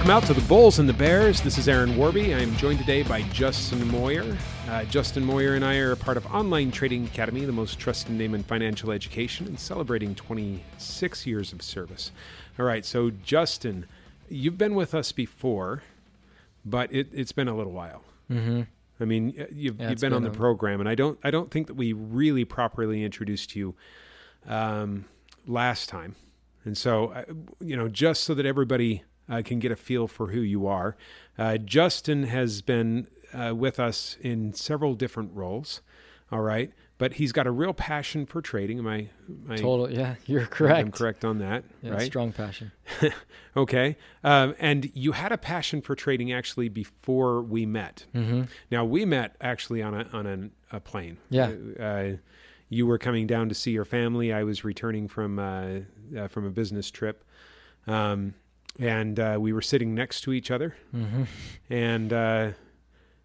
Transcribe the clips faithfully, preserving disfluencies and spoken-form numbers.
Welcome out to the Bulls and the Bears. This is Aaron Warby. I am joined today by Justin Moyer. Uh, Justin Moyer and I are a part of Online Trading Academy, the most trusted name in financial education, and celebrating twenty-six years of service. All right, so Justin, you've been with us before, but it, it's been a little while. Mm-hmm. I mean, you've, yeah, you've been, been on the program, and I don't, I don't think that we really properly introduced you um, last time. And so, you know, just so that everybody uh, can get a feel for who you are, uh, Justin has been uh, with us in several different roles. All right. But he's got a real passion for trading. Am I? Am I Total. Yeah, you're correct. I'm correct on that. Yeah, right. Strong passion. Okay. Um, and you had a passion for trading actually before we met. Mm-hmm. Now we met actually on a, on an, a plane. Yeah. Uh, You were coming down to see your family. I was returning from uh, uh, from a business trip, um, and uh, we were sitting next to each other, mm-hmm. and uh,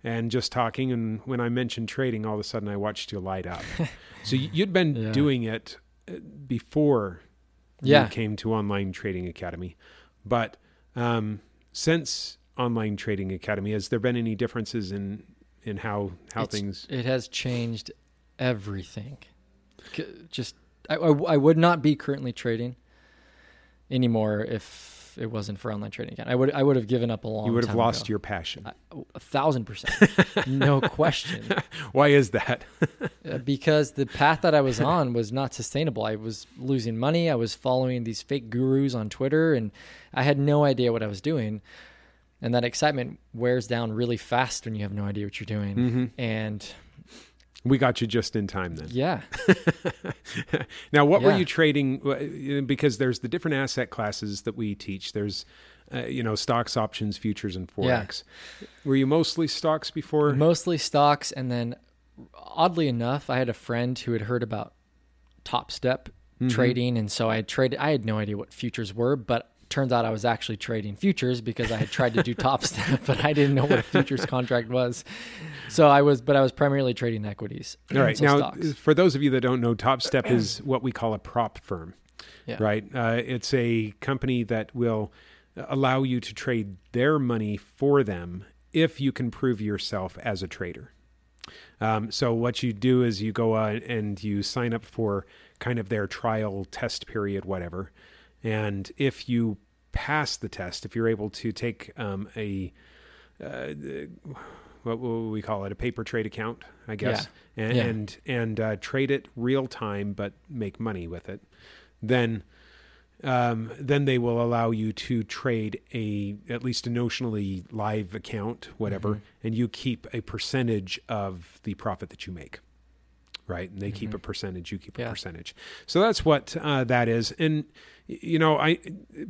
and just talking. And when I mentioned trading, all of a sudden I watched you light up. So you'd been yeah. doing it before yeah. you came to Online Trading Academy, but um, since Online Trading Academy, has there been any differences in in how how it's, things? It has changed everything. Just, I, I, I would not be currently trading anymore if it wasn't for Online Trading Academy. I would, I would have given up a long time. You would have lost ago. your passion. I, a thousand percent. No question. Why is that? Because the path that I was on was not sustainable. I was losing money. I was following these fake gurus on Twitter, and I had no idea what I was doing. And that excitement wears down really fast when you have no idea what you're doing. Mm-hmm. And we got you just in time then. Yeah. Now, what yeah. were you trading? Because there's the different asset classes that we teach. There's, uh, you know, stocks, options, futures, and Forex. Yeah. Were you mostly stocks before? Mostly stocks. And then, oddly enough, I had a friend who had heard about TopStep mm-hmm. trading. And so I traded. I had no idea what futures were, but turns out I was actually trading futures because I had tried to do top step, but I didn't know what a futures contract was. So I was, but I was primarily trading equities. All right. Now, stocks. For those of you that don't know, Top Step is what we call a prop firm, yeah. right? Uh, it's a company that will allow you to trade their money for them if you can prove yourself as a trader. Um, so what you do is you go uh, and you sign up for kind of their trial test period, whatever. And if you pass the test, if you're able to take um, a, uh, what will we call it, a paper trade account, I guess, yeah. and yeah. and, and uh, trade it real time but make money with it, then um, then they will allow you to trade a at least a notionally live account, whatever, mm-hmm. and you keep a percentage of the profit that you make. Right. And they mm-hmm. keep a percentage, you keep yeah. a percentage. So that's what uh, that is. And, you know, I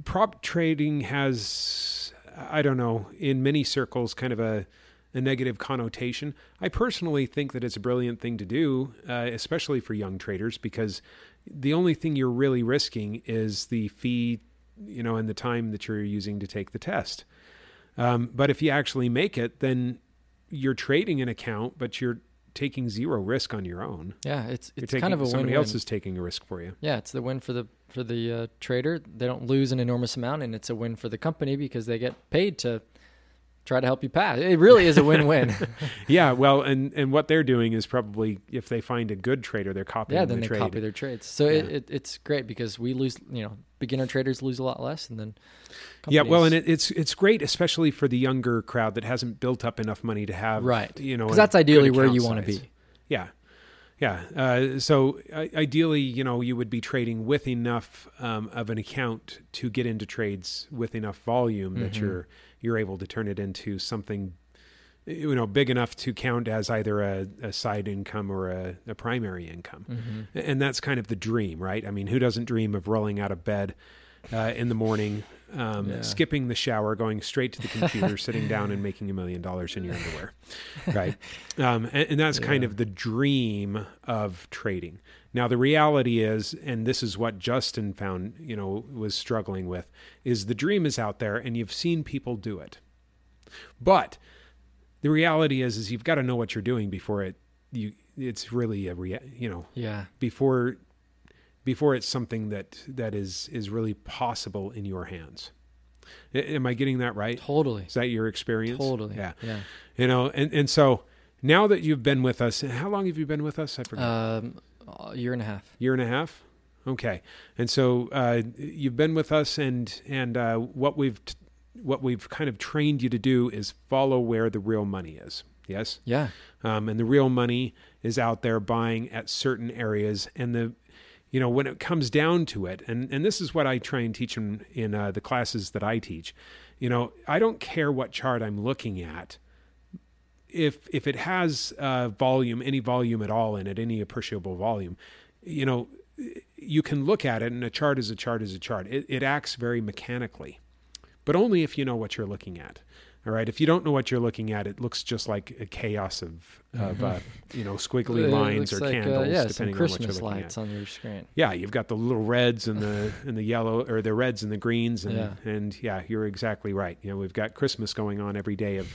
prop trading has, I don't know, in many circles, kind of a, a negative connotation. I personally think that it's a brilliant thing to do, uh, especially for young traders, because the only thing you're really risking is the fee, you know, and the time that you're using to take the test. Um, but if you actually make it, then you're trading an account, but you're taking zero risk on your own. Yeah, it's it's taking, kind of a somebody win. Somebody else is taking a risk for you. Yeah, it's the win for the for the uh, trader. They don't lose an enormous amount, and it's a win for the company because they get paid to try to help you pass. It really is a win-win. Yeah, well, and, and what they're doing is probably if they find a good trader, they're copying yeah, then the they trade. Copy their trades. So yeah. it, it it's great because we lose, you know, beginner traders lose a lot less, and then companies. Yeah, well, and it, it's it's great, especially for the younger crowd that hasn't built up enough money to have, right. you know, because that's ideally where you want to be. Yeah, yeah. Uh, so uh, ideally, you know, you would be trading with enough um, of an account to get into trades with enough volume mm-hmm. that you're you're able to turn it into something, you know, big enough to count as either a, a side income or a, a primary income. Mm-hmm. And that's kind of the dream, right? I mean, who doesn't dream of rolling out of bed uh, in the morning, um, yeah. skipping the shower, going straight to the computer, sitting down and making a million dollars in your underwear, right? Um, and, and that's yeah. kind of the dream of trading. Now, the reality is, and this is what Justin found, you know, was struggling with, is the dream is out there and you've seen people do it. But the reality is, is you've got to know what you're doing before it, you, it's really a, rea- you know, yeah. before, before it's something that, that is, is really possible in your hands. Am I getting that right? Totally. Is that your experience? Totally. Yeah. Yeah. You know, and, and so now that you've been with us, how long have you been with us? I forgot. Um, a year and a half. Year and a half? Okay. And so uh, you've been with us, and and uh, what we've t- what we've kind of trained you to do is follow where the real money is. Yes? Yeah. Um, and the real money is out there buying at certain areas, and the you know, when it comes down to it, and, and this is what I try and teach in, in uh, the classes that I teach, you know, I don't care what chart I'm looking at. If if it has uh, volume, any volume at all in it, any appreciable volume, you know, you can look at it, and a chart is a chart is a chart. It, it acts very mechanically, but only if you know what you're looking at. All right. If you don't know what you're looking at, it looks just like a chaos of, of uh, you know, squiggly lines or like, candles, uh, yeah, depending on what you're looking at. Christmas lights on your screen. Yeah, you've got the little reds and the and the yellow, or the reds and the greens, and yeah. and yeah, you're exactly right. You know, we've got Christmas going on every day of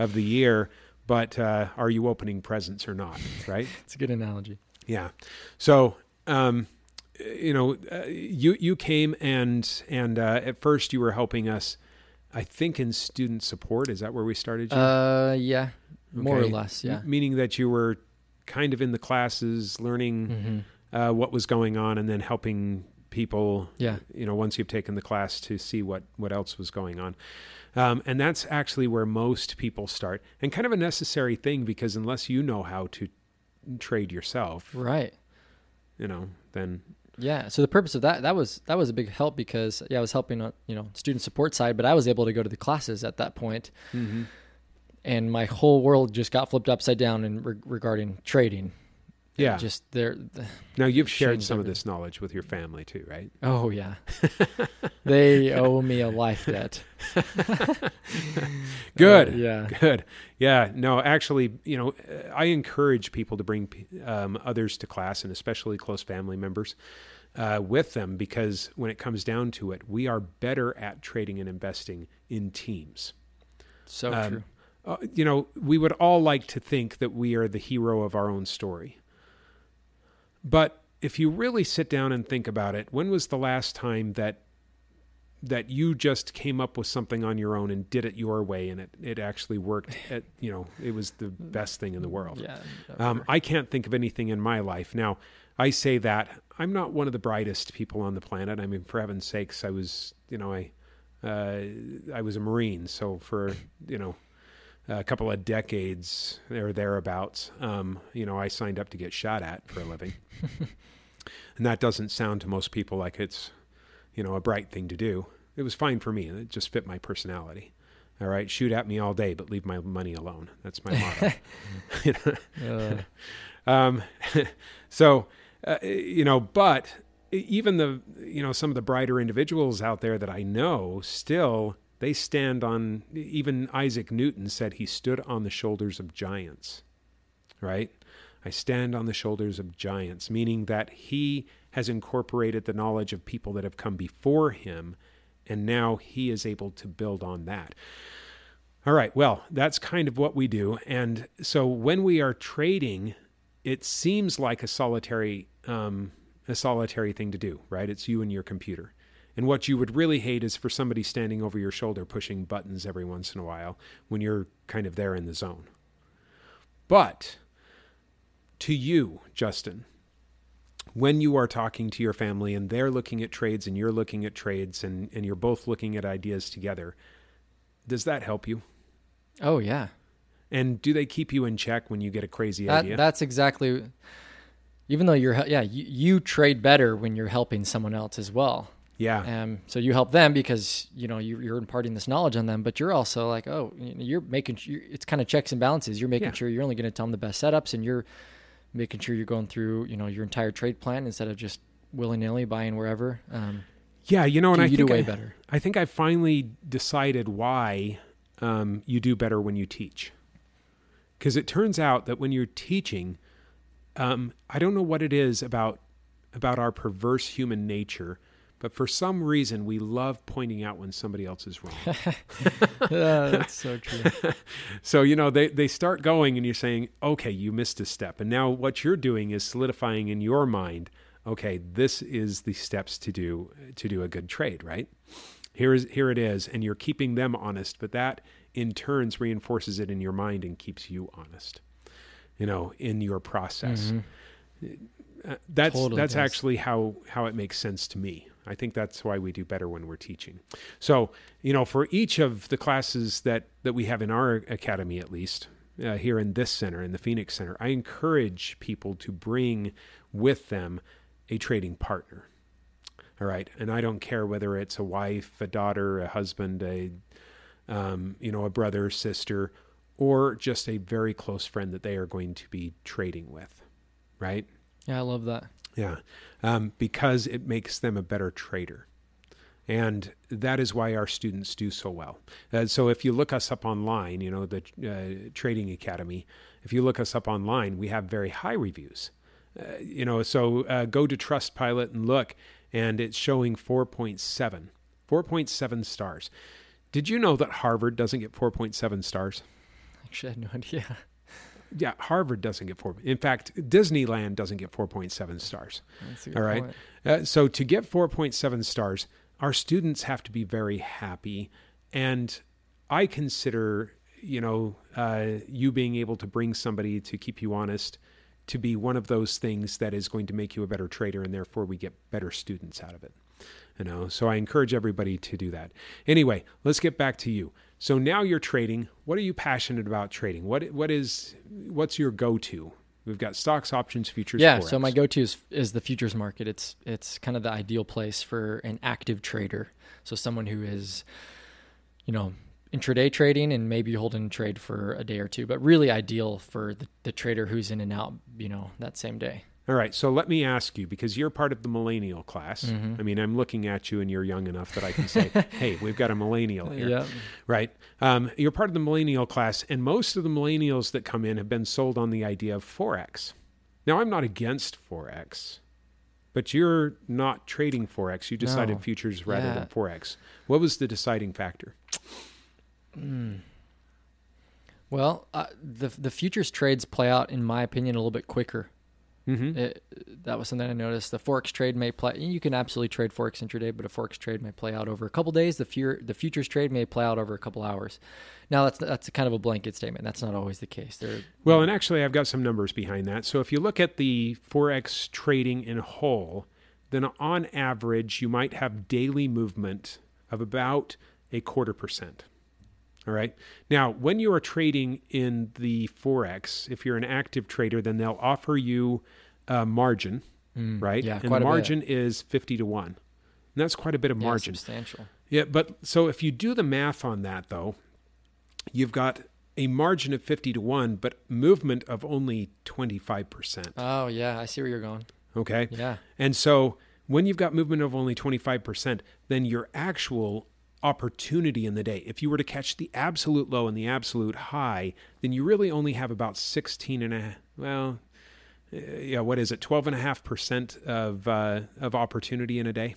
of the year, but uh, are you opening presents or not? Right. It's a good analogy. Yeah. So. Um, you know, uh, you you came and and uh, at first you were helping us. I think in student support, is that where we started you? Uh, yeah, okay. More or less, yeah. M- meaning that you were kind of in the classes, learning mm-hmm. uh, what was going on, and then helping people, yeah. you know, once you've taken the class, to see what, what else was going on. Um, and that's actually where most people start, and kind of a necessary thing, because unless you know how to trade yourself, right? You know, then... Yeah. So the purpose of that, that was, that was a big help, because yeah, I was helping on, you know, student support side, but I was able to go to the classes at that point, mm-hmm. and my whole world just got flipped upside down in re- regarding trading. Yeah. And just there. The, now you've shared some everything. of this knowledge with your family too, right? Oh yeah. They owe me a life debt. Good. Uh, yeah. Good. Yeah. No, actually, you know, I encourage people to bring um, others to class, and especially close family members uh, with them, because when it comes down to it, we are better at trading and investing in teams. So um, true. Uh, you know, we would all like to think that we are the hero of our own story. But if you really sit down and think about it, when was the last time that that you just came up with something on your own and did it your way, and it, it actually worked? At, you know, it was the best thing in the world. Yeah, um, I can't think of anything in my life. Now, I say that I'm not one of the brightest people on the planet. I mean, for heaven's sakes, I was, you know, I uh, I was a Marine, so for you know. A couple of decades or thereabouts, um, you know, I signed up to get shot at for a living. And that doesn't sound to most people like it's, you know, a bright thing to do. It was fine for me. It just fit my personality. All right. Shoot at me all day, but leave my money alone. That's my motto. uh. um, so, uh, you know, but even the, you know, some of the brighter individuals out there that I know still... They stand on, even Isaac Newton said he stood on the shoulders of giants, right? I stand on the shoulders of giants, meaning that he has incorporated the knowledge of people that have come before him, and now he is able to build on that. All right, well, that's kind of what we do. And so when we are trading, it seems like a solitary, um, a solitary thing to do, right? It's you and your computer. And what you would really hate is for somebody standing over your shoulder pushing buttons every once in a while when you're kind of there in the zone. But to you, Justin, when you are talking to your family and they're looking at trades and you're looking at trades and, and you're both looking at ideas together, does that help you? Oh, yeah. And do they keep you in check when you get a crazy that, idea? That's exactly... Even though you're... Yeah, you, you trade better when you're helping someone else as well. Yeah. Um, so you help them because, you know, you, you're imparting this knowledge on them, but you're also like, oh, you're making, you're, it's kind of checks and balances. You're making yeah. sure you're only going to tell them the best setups, and you're making sure you're going through, you know, your entire trade plan instead of just willy-nilly buying wherever. Um, yeah. You know, and I you think, do way I, better. I think I finally decided why um, you do better when you teach. Because it turns out that when you're teaching, um, I don't know what it is about about our perverse human nature, but for some reason, we love pointing out when somebody else is wrong. Oh, that's so true. So, you know, they, they start going and you're saying, okay, you missed a step. And now what you're doing is solidifying in your mind, okay, this is the steps to do to do a good trade, right? here is here it is, and you're keeping them honest, but that in turns reinforces it in your mind and keeps you honest, you know, in your process. Mm-hmm. Uh, that's totally that's does. actually how how it makes sense to me. I think that's why we do better when we're teaching. So, you know, for each of the classes that that we have in our academy, at least uh, here in this center, in the Phoenix Center, I encourage people to bring with them a trading partner. All right. And I don't care whether it's a wife, a daughter, a husband, a, um, you know, a brother, sister, or just a very close friend that they are going to be trading with. Right. Yeah. I love that. Yeah. Um, because it makes them a better trader. And that is why our students do so well. Uh, so if you look us up online, you know, the uh, Trading Academy, if you look us up online, we have very high reviews. Uh, you know, so uh, go to Trustpilot and look, and it's showing four point seven stars. Did you know that Harvard doesn't get four point seven stars? Actually, I had no idea. Yeah, Harvard doesn't get four. In fact, Disneyland doesn't get four point seven stars. All right. Uh, so to get four point seven stars, our students have to be very happy. And I consider, you know, uh, you being able to bring somebody to keep you honest to be one of those things that is going to make you a better trader, and therefore we get better students out of it. You know, so I encourage everybody to do that. Anyway, let's get back to you. So now you're trading. What are you passionate about trading? What what is what's your go-to? We've got stocks, options, futures. Yeah, forex. So my go-to is is the futures market. It's it's kind of the ideal place for an active trader. So someone who is, you know, intraday trading and maybe holding trade for a day or two, but really ideal for the, the trader who's in and out, you know, that same day. All right. So let me ask you, because you're part of the millennial class. Mm-hmm. I mean, I'm looking at you and you're young enough that I can say, hey, we've got a millennial here. Yep. Right. Um, you're part of the millennial class, and most of the millennials that come in have been sold on the idea of Forex. Now, I'm not against Forex, but you're not trading Forex. You decided no. futures rather yeah. than Forex. What was the deciding factor? Mm. Well, uh, the the futures trades play out, in my opinion, a little bit quicker. Mm-hmm. It, that was something I noticed. The Forex trade may play. You can absolutely trade Forex intraday, but a Forex trade may play out over a couple days. The fu- the futures trade may play out over a couple hours. Now, that's that's kind of a blanket statement. That's not always the case. They're, well, and actually, I've got some numbers behind that. So if you look at the Forex trading in whole, then on average, you might have daily movement of about a quarter percent. All right. Now, when you are trading in the Forex, if you're an active trader, then they'll offer you a margin, mm, right? Yeah, and the margin is fifty to one. And that's quite a bit of margin. Yeah, substantial. Yeah. But so if you do the math on that, though, you've got a margin of fifty to one, but movement of only twenty-five percent. Oh, yeah. I see where you're going. Okay. Yeah. And so when you've got movement of only twenty-five percent, then your actual opportunity in the day, if you were to catch the absolute low and the absolute high, then you really only have about sixteen and a half, well, uh, yeah, what is it, twelve and a half percent of uh, of opportunity in a day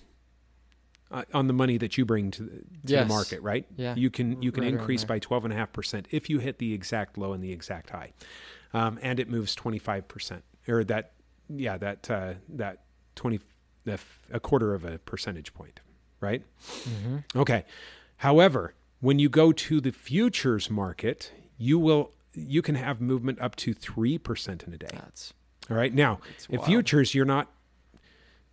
uh, on the money that you bring to, the, to yes. the market, right? Yeah, you can you can right increase by twelve and a half percent if you hit the exact low and the exact high, um, and it moves twenty-five percent, or that yeah that uh, that twenty the, a quarter of a percentage point. Right? Mm-hmm. Okay. However, when you go to the futures market, you will you can have movement up to three percent in a day. That's, all right. Now, in futures, you're not,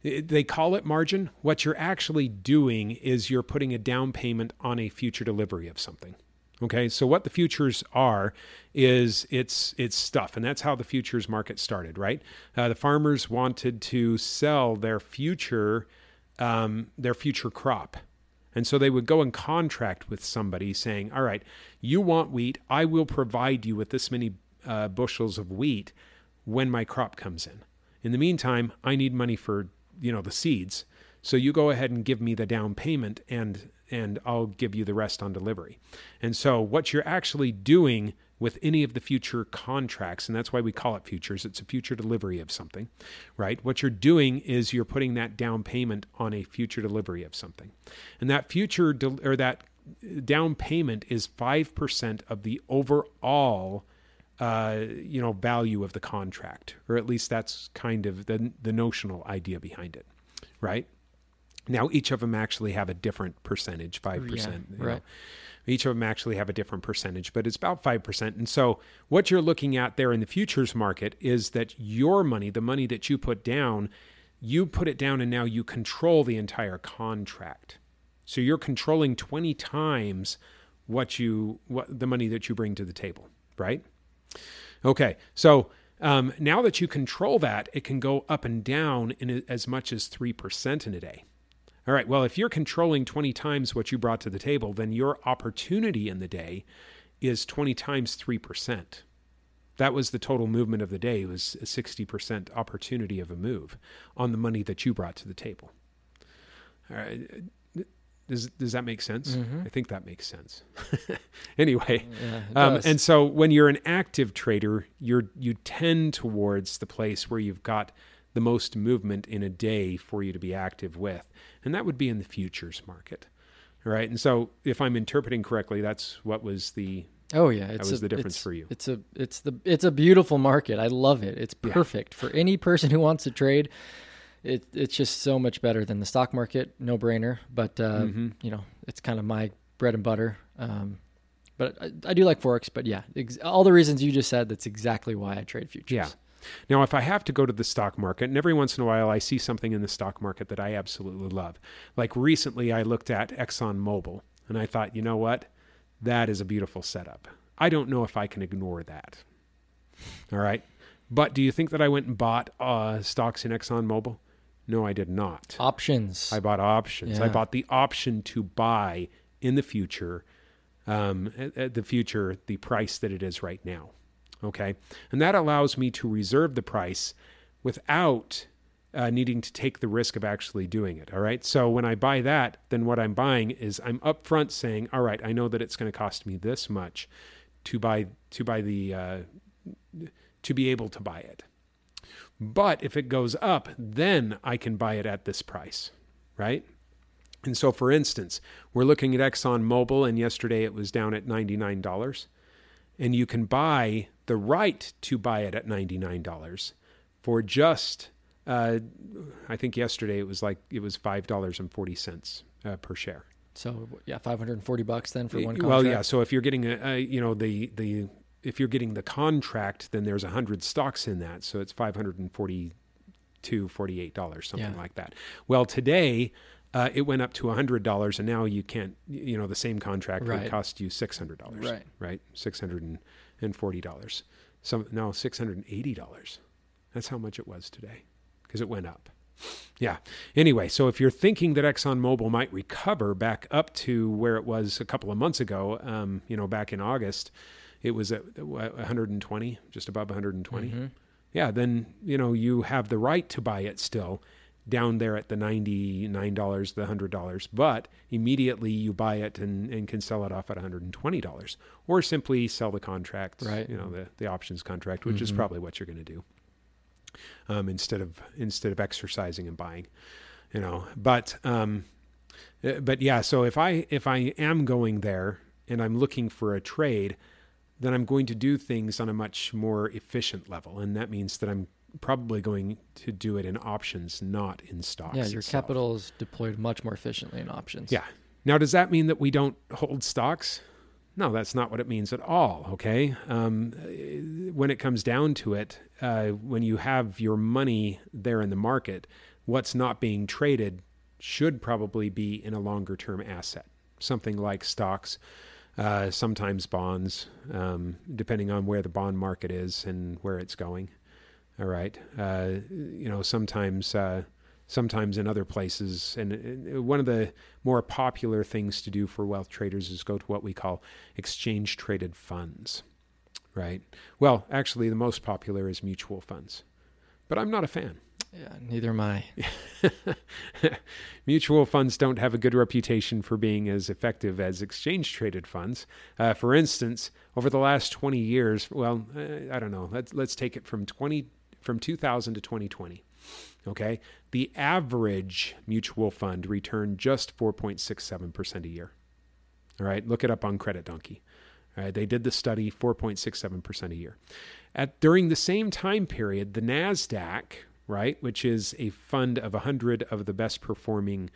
they call it margin. What you're actually doing is you're putting a down payment on a future delivery of something. Okay. So what the futures are is it's it's stuff. And that's how the futures market started, right? Uh, the farmers wanted to sell their future Um, their future crop. And so they would go and contract with somebody saying, all right, you want wheat, I will provide you with this many uh, bushels of wheat when my crop comes in. In the meantime, I need money for, you know, the seeds. So you go ahead and give me the down payment and and I'll give you the rest on delivery. And so what you're actually doing with any of the future contracts, and that's why we call it futures, it's a future delivery of something, right? What you're doing is you're putting that down payment on a future delivery of something. And that future de- or that down payment is five percent of the overall uh, you know, value of the contract, or at least that's kind of the the notional idea behind it, right? Now, each of them actually have a different percentage, five percent. Yeah, you know. Right. Each of them actually have a different percentage, but it's about five percent. And so what you're looking at there in the futures market is that your money, the money that you put down, you put it down and now you control the entire contract. So you're controlling twenty times what you what the money that you bring to the table, right? Okay, so um, now that you control that, it can go up and down in as much as three percent in a day. All right, well, if you're controlling twenty times what you brought to the table, then your opportunity in the day is twenty times three percent. That was the total movement of the day. It was a sixty percent opportunity of a move on the money that you brought to the table. All right. Does, does that make sense? Mm-hmm. I think that makes sense. Anyway, yeah, um, and so when you're an active trader, you're you tend towards the place where you've got the most movement in a day for you to be active with. And that would be in the futures market, right? And so if I'm interpreting correctly, that's what was the oh yeah, it's that was a, the difference it's, for you. It's a it's the it's a beautiful market. I love it. It's perfect yeah. for any person who wants to trade. It it's just so much better than the stock market, no brainer. But uh, mm-hmm. you know, it's kind of my bread and butter. Um, but I, I do like forex. But yeah, ex- all the reasons you just said. That's exactly why I trade futures. Yeah. Now, if I have to go to the stock market, and every once in a while I see something in the stock market that I absolutely love. Like recently I looked at Exxon Mobil and I thought, you know what? That is a beautiful setup. I don't know if I can ignore that. All right. But do you think that I went and bought uh, stocks in Exxon Mobil? No, I did not. Options. I bought options. Yeah. I bought the option to buy in the future, um, at, at the future, the price that it is right now. Okay. And that allows me to reserve the price without uh, needing to take the risk of actually doing it. All right. So when I buy that, then what I'm buying is I'm upfront saying, all right, I know that it's going to cost me this much to buy, to buy the, uh, to be able to buy it. But if it goes up, then I can buy it at this price. Right. And so for instance, we're looking at Exxon Mobil and yesterday it was down at ninety-nine dollars and you can buy the right to buy it at ninety-nine dollars for just, uh, I think yesterday it was like, it was five dollars and forty cents uh, per share. So yeah, five hundred forty bucks then for one contract. Well, yeah. So if you're getting, a, a, you know, the, the, if you're getting the contract, then there's a hundred stocks in that. So it's five hundred forty-two dollars, forty-eight dollars, something yeah. like that. Well, today uh, it went up to a hundred dollars and now you can't, you know, the same contract right. would cost you six hundred dollars, right? right? six hundred dollars and forty dollars. Some no, six hundred eighty dollars. That's how much it was today because it went up. Yeah. Anyway, so if you're thinking that ExxonMobil might recover back up to where it was a couple of months ago, um, you know, back in August, it was at one hundred twenty, just above one hundred twenty. Mm-hmm. Yeah. Then, you know, you have the right to buy it still down there at the ninety-nine dollars, the one hundred dollars, but immediately you buy it and, and can sell it off at one hundred twenty dollars or simply sell the contract, right. you know, the, the options contract, which mm-hmm. is probably what you're going to do um, instead of instead of exercising and buying, you know. But um, but yeah, so if I if I am going there and I'm looking for a trade, then I'm going to do things on a much more efficient level, and that means that I'm probably going to do it in options, not in stocks. Yeah, your itself. Capital is deployed much more efficiently in options. Yeah. Now, does that mean that we don't hold stocks? No, that's not what it means at all. Okay. Um, when it comes down to it, uh, when you have your money there in the market, what's not being traded should probably be in a longer-term asset, something like stocks. Uh, sometimes bonds, um, depending on where the bond market is and where it's going. All right. Uh, you know, sometimes, uh, sometimes in other places, and, and one of the more popular things to do for wealth traders is go to what we call exchange traded funds, right? Well, actually the most popular is mutual funds, but I'm not a fan. Yeah, neither am I. Mutual funds don't have a good reputation for being as effective as exchange-traded funds. Uh, for instance, over the last twenty years, well, uh, I don't know. Let's let's take it from twenty from two thousand to twenty twenty. Okay, the average mutual fund returned just four point six seven percent a year. All right, look it up on Credit Donkey. Uh, they did the study, four point six seven percent a year. At during the same time period, the NASDAQ, right, which is a fund of one hundred of the best performing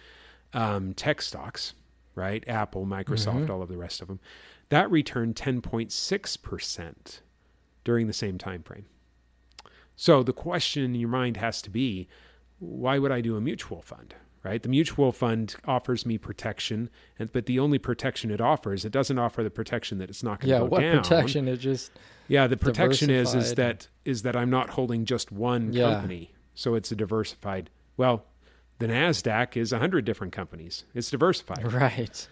um, tech stocks, right? Apple, Microsoft, mm-hmm. all of the rest of them, that returned ten point six percent during the same time frame. So the question in your mind has to be, why would I do a mutual fund, right? The mutual fund offers me protection, and but the only protection it offers, it doesn't offer the protection that it's not going to yeah, go down. Yeah, what protection? It just yeah, the protection is is that is that I'm not holding just one yeah. company, so it's a diversified. Well, the NASDAQ is a hundred different companies. It's diversified, right?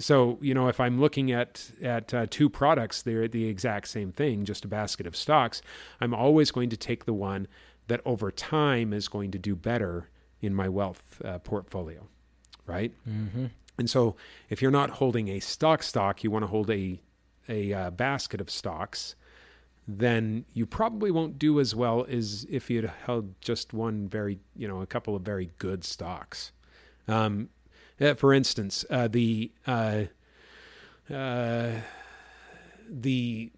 So you know, if I'm looking at at uh, two products, they're the exact same thing, just a basket of stocks. I'm always going to take the one that over time is going to do better in my wealth uh, portfolio, right? Mm-hmm. And so, if you're not holding a stock stock, you want to hold a a uh, basket of stocks. Then you probably won't do as well as if you'd held just one very, you know, a couple of very good stocks. Um, for instance, uh, the uh, uh, the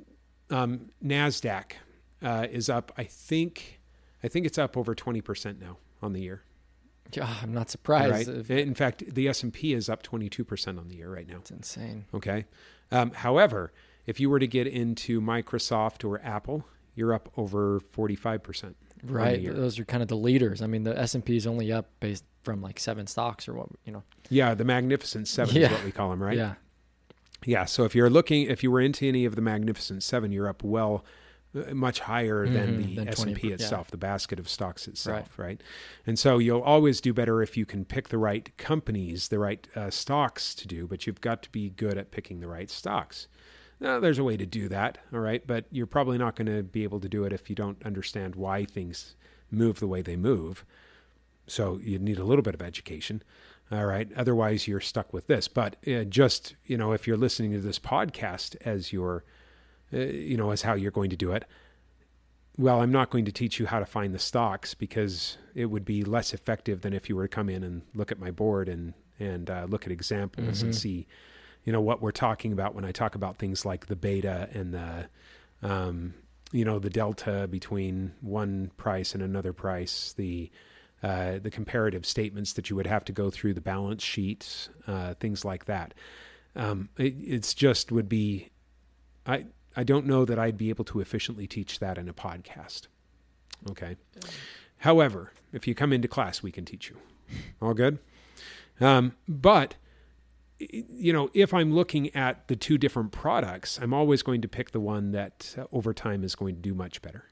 um, NASDAQ uh, is up. I think I think it's up over twenty percent now on the year. Yeah, I'm not surprised. Right? If... In fact, the S and P is up twenty-two percent on the year right now. It's insane. Okay. Um, however, if you were to get into Microsoft or Apple, you're up over forty-five percent. Right. Those are kind of the leaders. I mean, the S and P is only up based from like seven stocks or what, you know. Yeah. The Magnificent Seven yeah. is what we call them, right? Yeah. Yeah. So if you're looking, if you were into any of the Magnificent Seven, you're up well, much higher mm-hmm. than the than S and P itself, yeah. the basket of stocks itself, right. right? And so you'll always do better if you can pick the right companies, the right uh, stocks to do, but you've got to be good at picking the right stocks. Now, there's a way to do that, all right, but you're probably not going to be able to do it if you don't understand why things move the way they move. So you need a little bit of education, all right? Otherwise, you're stuck with this. But uh, just, you know, if you're listening to this podcast as your, uh, you know, as how you're going to do it, well, I'm not going to teach you how to find the stocks because it would be less effective than if you were to come in and look at my board and, and uh, look at examples mm-hmm. and see, you know, what we're talking about when I talk about things like the beta and the, um, you know, the delta between one price and another price, the uh, the comparative statements that you would have to go through, the balance sheet, uh, things like that. Um, it, it's just would be, I I don't know that I'd be able to efficiently teach that in a podcast. Okay. However, if you come into class, we can teach you. All good? Um, but... you know, if I'm looking at the two different products, I'm always going to pick the one that uh, over time is going to do much better,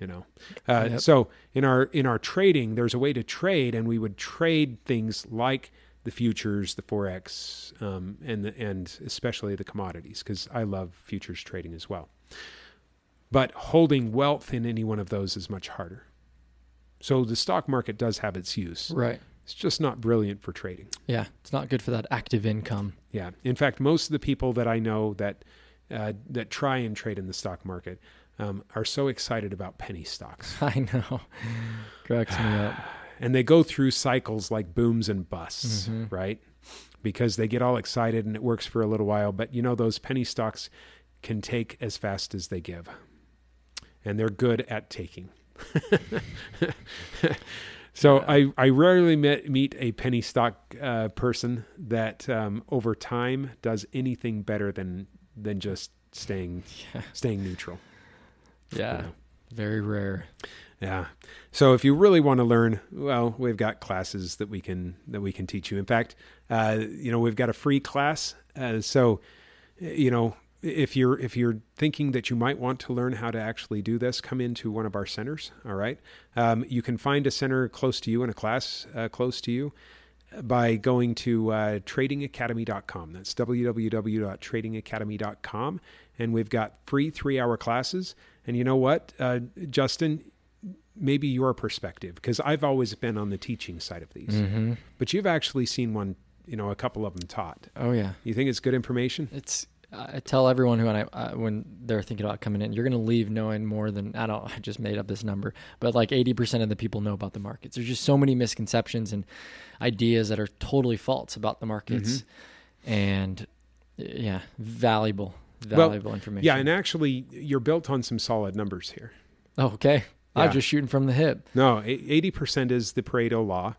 you know? Uh, yep. So in our, in our trading, there's a way to trade, and we would trade things like the futures, the Forex, um, and the, and especially the commodities, because I love futures trading as well, but holding wealth in any one of those is much harder. So the stock market does have its use, right? It's just not brilliant for trading. Yeah, it's not good for that active income. Yeah. In fact, most of the people that I know that uh, that try and trade in the stock market um, are so excited about penny stocks. I know. Cracks me up. And they go through cycles like booms and busts, mm-hmm. right? Because they get all excited and it works for a little while. But, you know, those penny stocks can take as fast as they give. And they're good at taking. So yeah. I, I rarely met, meet a penny stock uh, person that um, over time does anything better than than just staying yeah. staying neutral. Yeah, you know. Very rare. Yeah. So if you really want to learn, well, we've got classes that we can that we can teach you. In fact, uh, you know, we've got a free class. Uh, so, you know, if you're if you're thinking that you might want to learn how to actually do this, come into one of our centers. All right, um, you can find a center close to you and a class uh, close to you by going to uh, trading academy dot com. That's w w w dot trading academy dot com, and we've got free three-hour classes. And you know what, uh, Justin, maybe your perspective, because I've always been on the teaching side of these, mm-hmm. but you've actually seen one, you know, a couple of them taught. Oh yeah, you think it's good information? It's I tell everyone who when, I, when they're thinking about coming in, you're going to leave knowing more than, I don't, I just made up this number, but like eighty percent of the people know about the markets. There's just so many misconceptions and ideas that are totally false about the markets mm-hmm. and yeah, valuable, valuable well, information. Yeah. And actually you're built on some solid numbers here. Oh, okay. Yeah. I'm just shooting from the hip. No, eighty percent is the Pareto law.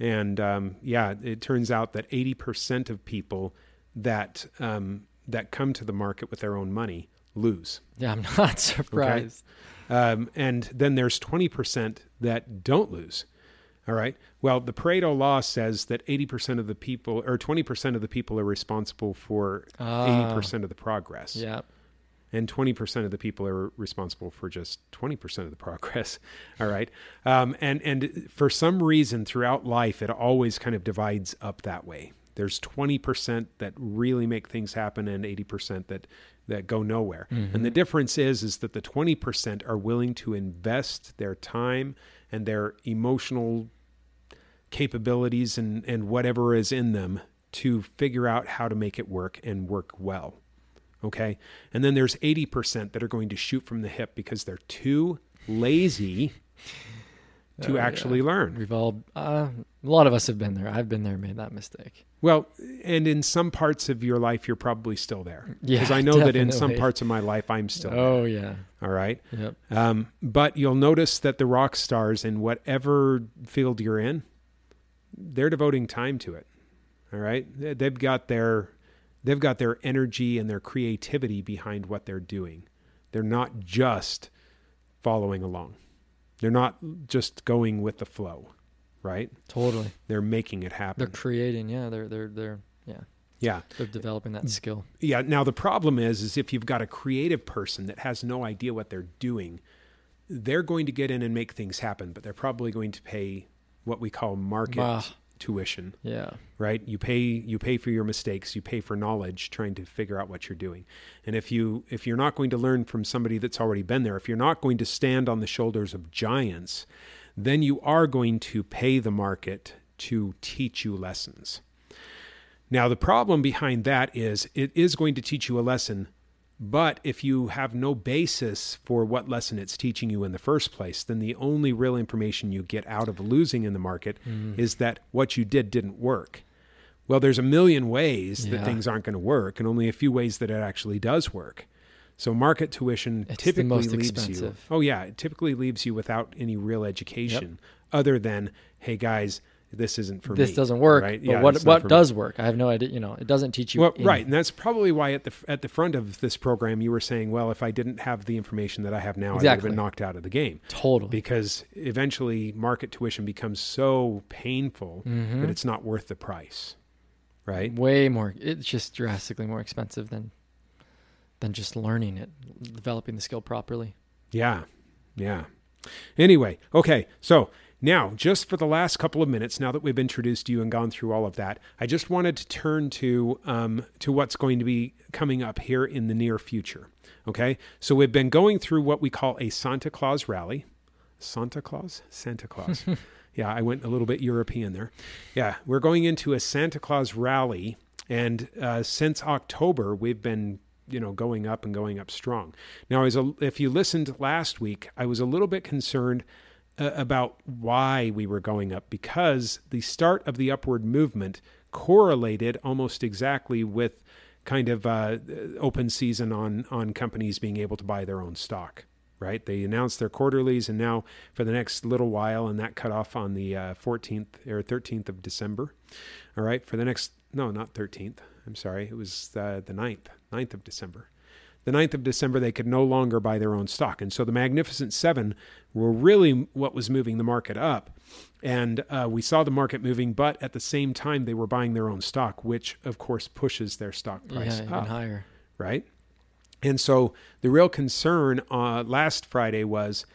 And um, yeah, it turns out that eighty percent of people that um, that come to the market with their own money lose. Yeah, I'm not surprised. Okay? Um, and then there's twenty percent that don't lose. All right. Well, the Pareto law says that eighty percent of the people, or twenty percent of the people, are responsible for uh, eighty percent of the progress. Yeah. And twenty percent of the people are responsible for just twenty percent of the progress. All right. Um, and, and for some reason throughout life, it always kind of divides up that way. There's twenty percent that really make things happen and eighty percent that, that go nowhere. Mm-hmm. And the difference is, is that the twenty percent are willing to invest their time and their emotional capabilities and, and whatever is in them to figure out how to make it work and work well. Okay. And then there's eighty percent that are going to shoot from the hip because they're too lazy to oh, actually yeah. learn. We've all, uh, a lot of us have been there. I've been there, made that mistake. Well, and in some parts of your life, you're probably still there. Yeah. Because I know definitely. that in some parts of my life, I'm still oh, there. Oh, yeah. All right. Yep. Um, but you'll notice that the rock stars in whatever field you're in, they're devoting time to it. All right. They've got their... They've got their energy and their creativity behind what they're doing. They're not just following along. They're not just going with the flow, right? Totally. They're making it happen. They're creating, yeah. They're they're they're yeah. Yeah. They're developing that skill. Yeah. Now the problem is is if you've got a creative person that has no idea what they're doing, they're going to get in and make things happen, but they're probably going to pay what we call market wow. tuition. Yeah. Right? You pay you pay for your mistakes, you pay for knowledge trying to figure out what you're doing. And if you if you're not going to learn from somebody that's already been there, if you're not going to stand on the shoulders of giants, then you are going to pay the market to teach you lessons. Now, the problem behind that is it is going to teach you a lesson, but if you have no basis for what lesson it's teaching you in the first place, then the only real information you get out of losing in the market mm. is that what you did didn't work. Well, there's a million ways yeah. that things aren't going to work, and only a few ways that it actually does work. So market tuition it's typically the most leaves expensive. you. Oh yeah, it typically leaves you without any real education yep. other than, hey guys, this isn't for this me. This doesn't work. Right? But yeah, what what does me. work? I have no idea. You know, it doesn't teach you. Well, anything. Right. And that's probably why at the at the front of this program, you were saying, well, if I didn't have the information that I have now, exactly. I would have been knocked out of the game. Totally. Because eventually market tuition becomes so painful mm-hmm. that it's not worth the price. Right. Way more. It's just drastically more expensive than, than just learning it, developing the skill properly. Yeah. Yeah. Anyway. Okay. So now, just for the last couple of minutes, now that we've introduced you and gone through all of that, I just wanted to turn to um, to what's going to be coming up here in the near future, okay? So we've been going through what we call a Santa Claus rally. Santa Claus? Santa Claus. Yeah, I went a little bit European there. Yeah, we're going into a Santa Claus rally, and uh, since October, we've been you know, going up and going up strong. Now, as a, if you listened last week, I was a little bit concerned about why we were going up, because the start of the upward movement correlated almost exactly with kind of uh, open season on on companies being able to buy their own stock, right? They announced their quarterlies, and now for the next little while, and that cut off on the uh, fourteenth or thirteenth of December, all right? For the next, no, not thirteenth, I'm sorry, it was uh, the ninth, ninth of December. The ninth of December, they could no longer buy their own stock. And so the Magnificent Seven were really what was moving the market up. And uh, we saw the market moving, but at the same time, they were buying their own stock, which, of course, pushes their stock price yeah, even up, higher. Right? And so the real concern uh, last Friday was,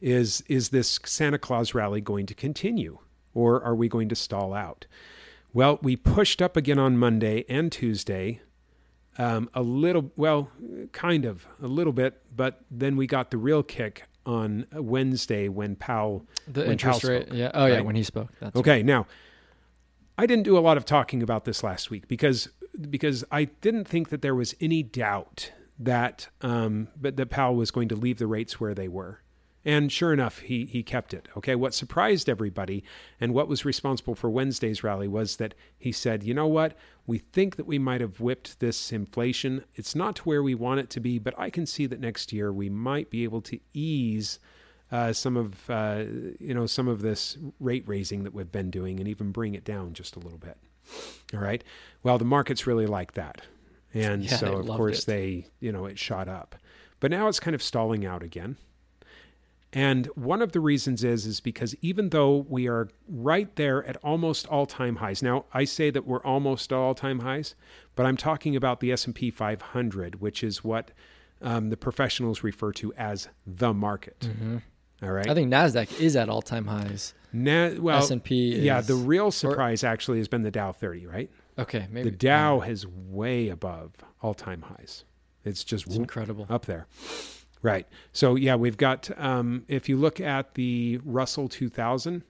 is, is this Santa Claus rally going to continue, or are we going to stall out? Well, we pushed up again on Monday and Tuesday, Um, a little, well, kind of, a little bit, but then we got the real kick on Wednesday when Powell, the when interest Powell rate, spoke, yeah, oh right? yeah, when he spoke. That's okay, right. Now, I didn't do a lot of talking about this last week because because I didn't think that there was any doubt that um, but that Powell was going to leave the rates where they were, and sure enough, he he kept it. Okay, what surprised everybody and what was responsible for Wednesday's rally was that he said, you know what? We think that we might have whipped this inflation. It's not to where we want it to be, but I can see that next year we might be able to ease uh, some of uh, you know some of this rate raising that we've been doing and even bring it down just a little bit. All right. Well, the markets really like that, and yeah, so of course it. they you know it shot up, but now it's kind of stalling out again. And one of the reasons is, is because even though we are right there at almost all-time highs, now I say that we're almost all-time highs, but I'm talking about the S and P five hundred, which is what um, the professionals refer to as the market. Mm-hmm. All right. I think NASDAQ is at all-time highs. Na- well, S and P is... Yeah, the real surprise or- actually has been the Dow thirty, right? Okay, maybe. The Dow yeah. is way above all-time highs. It's just it's whoop, incredible up there. Right. So yeah, we've got, um, if you look at the Russell two thousand,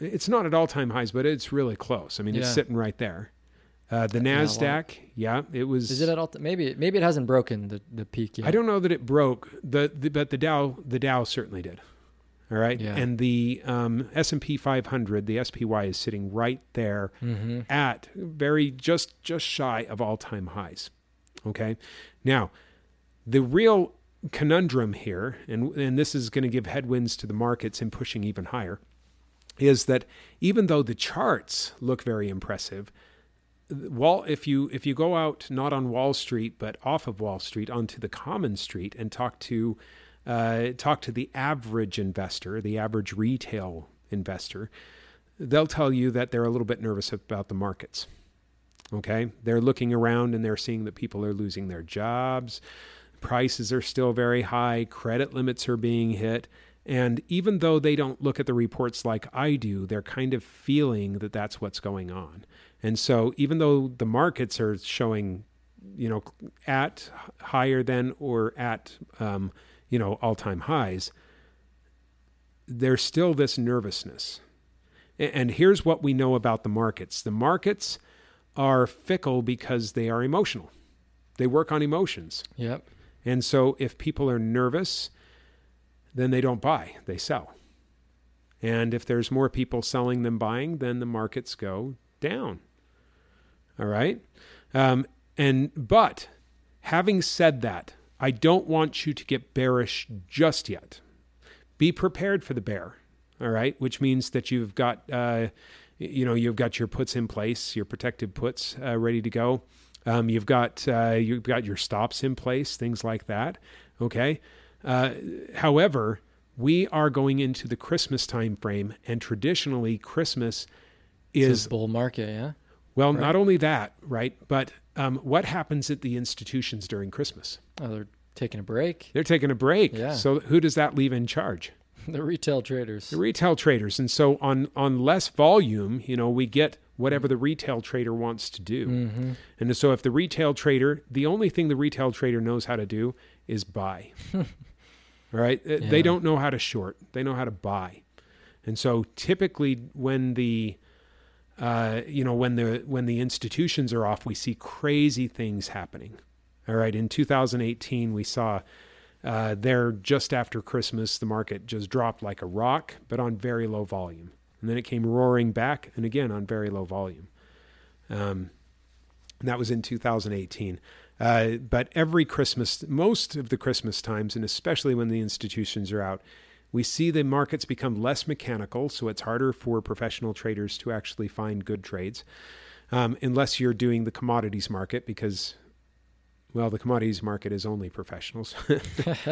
it's not at all time highs, but it's really close. I mean, yeah. it's sitting right there. Uh, the NASDAQ, yeah, it was. Is it at all? Th- maybe, maybe it hasn't broken the, the peak yet. I don't know that it broke the, the but the Dow, the Dow certainly did. All right. Yeah. And the, um, S and P five hundred, the S P Y is sitting right there mm-hmm. at very, just, just shy of all time highs. Okay. Now the real conundrum here, and, and this is going to give headwinds to the markets in pushing even higher, is that even though the charts look very impressive, Wall if you if you go out not on Wall Street but off of Wall Street onto the common street and talk to uh, talk to the average investor, the average retail investor, they'll tell you that they're a little bit nervous about the markets. Okay, they're looking around and they're seeing that people are losing their jobs. Prices are still very high, credit limits are being hit. And even though they don't look at the reports like I do, they're kind of feeling that that's what's going on. And so even though the markets are showing, you know, at higher than or at, um, you know, all-time highs, there's still this nervousness. And here's what we know about the markets. The markets are fickle because they are emotional. They work on emotions. Yep. And so if people are nervous, then they don't buy, they sell. And if there's more people selling than buying, then the markets go down. All right. Um, and, but having said that, I don't want you to get bearish just yet. Be prepared for the bear. All right. Which means that you've got, uh, you know, you've got your puts in place, your protective puts uh, ready to go. Um, you've got uh, you've got your stops in place, things like that. Okay. Uh, however, we are going into the Christmas time frame, and traditionally Christmas is bull market. Yeah. Well, right. Not only that, right? But um, what happens at the institutions during Christmas? Oh, they're taking a break. They're taking a break. Yeah. So who does that leave in charge? The retail traders. The retail traders, and so on. On less volume, you know, we get whatever the retail trader wants to do. Mm-hmm. And so if the retail trader, the only thing the retail trader knows how to do is buy. All right. Yeah. They don't know how to short. They know how to buy. And so typically when the, uh, you know, when the, when the institutions are off, we see crazy things happening. All right. In two thousand eighteen, we saw uh, there just after Christmas, the market just dropped like a rock, but on very low volume. And then it came roaring back, and again on very low volume. Um, and that was in two thousand eighteen. Uh, but every Christmas, most of the Christmas times, and especially when the institutions are out, we see the markets become less mechanical, so it's harder for professional traders to actually find good trades, um, unless you're doing the commodities market because... Well, the commodities market is only professionals, right?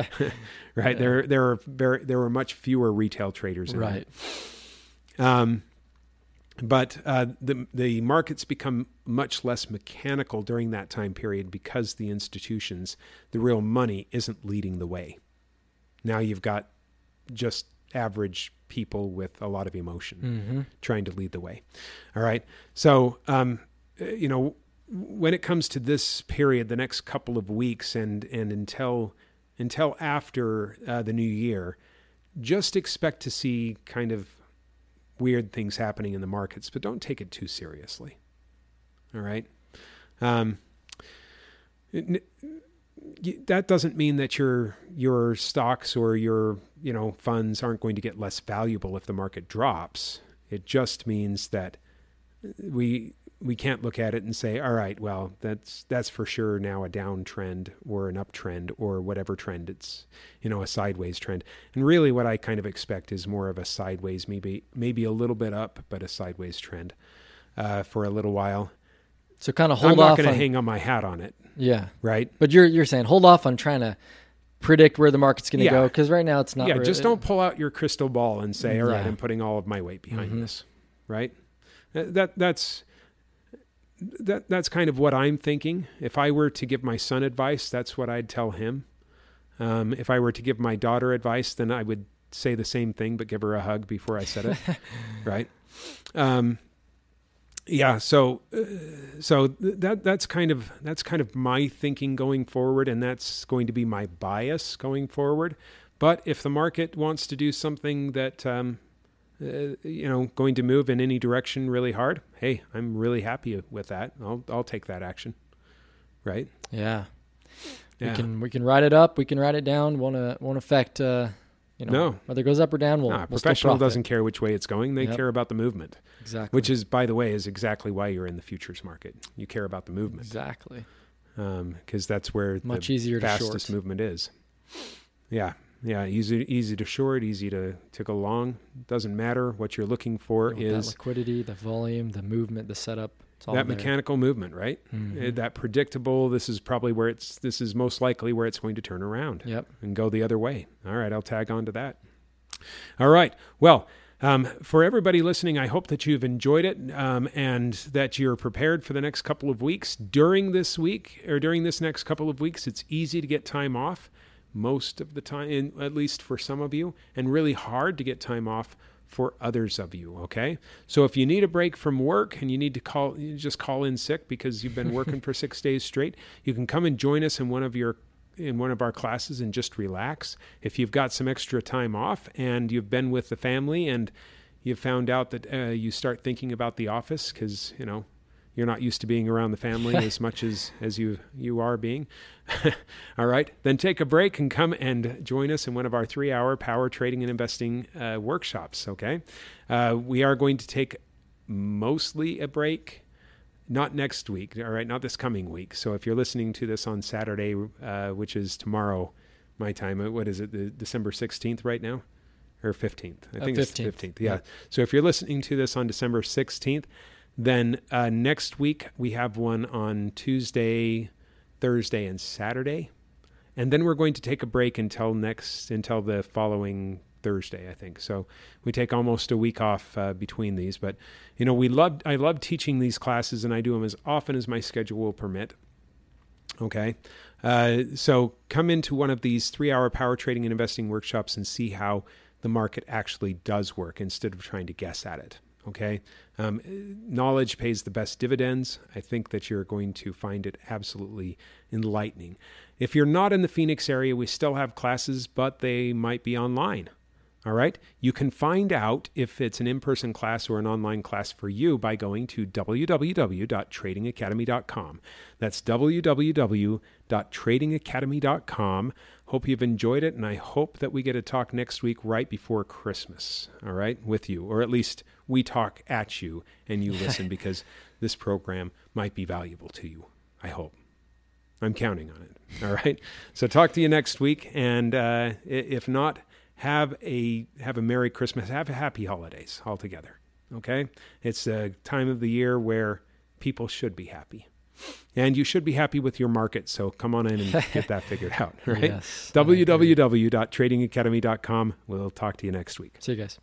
Yeah. There, there are very, there were much fewer retail traders in right. It. Um, but uh, the the markets become much less mechanical during that time period because the institutions, the real money, isn't leading the way. Now you've got just average people with a lot of emotion mm-hmm. trying to lead the way. All right, so um, you know. When it comes to this period, the next couple of weeks and and until until after uh, the new year, just expect to see kind of weird things happening in the markets, but don't take it too seriously. All right. Um, it, that doesn't mean that your your stocks or your you know funds aren't going to get less valuable if the market drops. It just means that we. we can't look at it and say, all right, well, that's that's for sure now a downtrend or an uptrend or whatever trend it's, you know, a sideways trend. And really what I kind of expect is more of a sideways, maybe maybe a little bit up, but a sideways trend uh, for a little while. So kind of hold off. I'm not going to hang on my hat on it. Yeah. Right? But you're you're saying hold off on trying to predict where the market's going to yeah. go, because right now it's not. Yeah, really, just don't pull out your crystal ball and say, all right, yeah. I'm putting all of my weight behind mm-hmm. this. Right? That that's that that's kind of what I'm thinking. If I were to give my son advice, that's what I'd tell him. Um, if I were to give my daughter advice, then I would say the same thing, but give her a hug before I said it. Right? Um, yeah. So, uh, so that that's kind of that's kind of my thinking going forward, and that's going to be my bias going forward. But if the market wants to do something that um, Uh, you know, going to move in any direction really hard, hey, I'm really happy with that. I'll I'll take that action, right? Yeah, yeah. We can we can write it up, we can write it down. Won't uh, won't affect uh, you know no. whether it goes up or down. We'll, nah, we'll professional doesn't care which way it's going. They yep. care about the movement, exactly. Which is, by the way, is exactly why you're in the futures market. You care about the movement, exactly, because um, that's where much the easier fastest short. movement is. Yeah. Yeah, easy easy to short, easy to, to go long. Doesn't matter what you're looking for, you know, is... that liquidity, the volume, the movement, the setup. It's all that there. Mechanical movement, right? Mm-hmm. That predictable, this is probably where it's... this is most likely where it's going to turn around yep. and go the other way. All right, I'll tag on to that. All right, well... Um, for everybody listening, I hope that you've enjoyed it um, and that you're prepared for the next couple of weeks. During this week, or during this next couple of weeks, it's easy to get time off. Most of the time, in, at least for some of you, and really hard to get time off for others of you, okay? So if you need a break from work and you need to call, you just call in sick because you've been working for six days straight, you can come and join us in one of your in one of our classes and just relax. If you've got some extra time off and you've been with the family and you've found out that uh, you start thinking about the office because, you know, you're not used to being around the family as much as, as you, you are being. All right. Then take a break and come and join us in one of our three hour power trading and investing uh, workshops. Okay. Uh, we are going to take mostly a break, not next week. All right. Not this coming week. So if you're listening to this on Saturday, uh, which is tomorrow, my time, what is it? The December sixteenth right now? Or fifteenth. I think it's fifteenth. Yeah. yeah. So if you're listening to this on December sixteenth, then uh, next week, we have one on Tuesday, Thursday, and Saturday. And then we're going to take a break until next, until the following Thursday, I think. So we take almost a week off uh, between these. But, you know, we love, I love teaching these classes, and I do them as often as my schedule will permit. Okay. Uh, so come into one of these three-hour power trading and investing workshops and see how the market actually does work instead of trying to guess at it. Okay. Um, knowledge pays the best dividends. I think that you're going to find it absolutely enlightening. If you're not in the Phoenix area, we still have classes, but they might be online. All right. You can find out if it's an in-person class or an online class for you by going to w w w dot trading academy dot com. That's w w w dot trading academy dot com. Hope you've enjoyed it, and I hope that we get to talk next week right before Christmas, all right, with you, or at least we talk at you and you listen because this program might be valuable to you, I hope. I'm counting on it, all right? So talk to you next week, and uh, if not, have a have a Merry Christmas, have a happy holidays altogether, okay? It's a time of the year where people should be happy. And you should be happy with your market, so come on in and get that figured out, right? Yes, w w w dot trading academy dot com. We'll talk to you next week. See you guys.